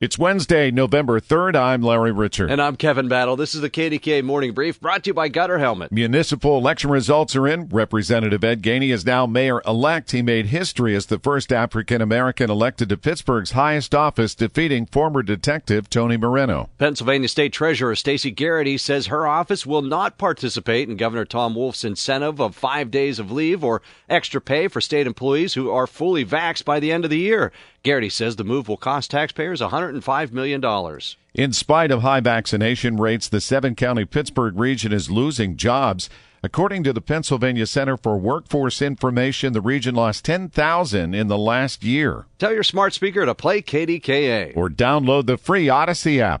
It's Wednesday, November 3rd. I'm Larry Richard. And I'm Kevin Battle. This is the KDKA Morning Brief, brought to you by Gutter Helmet. Municipal election results are in. Representative Ed Gainey is now mayor-elect. He made history as the first African-American elected to Pittsburgh's highest office, defeating former detective Tony Moreno. Pennsylvania State Treasurer Stacey Garrity says her office will not participate in Governor Tom Wolf's incentive of 5 days of leave or extra pay for state employees who are fully vaxxed by the end of the year. Garrity says the move will cost taxpayers $105 million. In spite of high vaccination rates, the seven-county Pittsburgh region is losing jobs. According to the Pennsylvania Center for Workforce Information, the region lost 10,000 in the last year. Tell your smart speaker to play KDKA. Or download the free Odyssey app.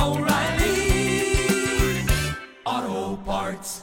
O'Reilly Auto Parts.